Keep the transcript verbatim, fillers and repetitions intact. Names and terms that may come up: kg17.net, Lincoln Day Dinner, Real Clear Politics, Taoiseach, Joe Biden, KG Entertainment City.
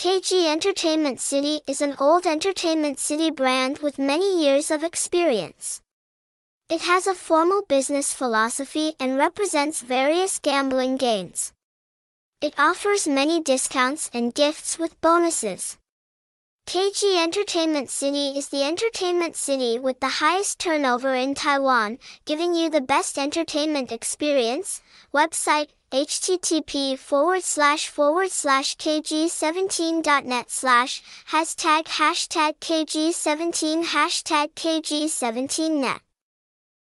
K G Entertainment City is an old Entertainment City brand with many years of experience. It has a formal business philosophy and represents various gambling games. It offers many discounts and gifts with bonuses. K G Entertainment City is the entertainment city with the highest turnover in Taiwan, giving you the best entertainment experience. Website, http forward slash forward slash kg17.net slash hashtag hashtag kg17 hashtag kg17net.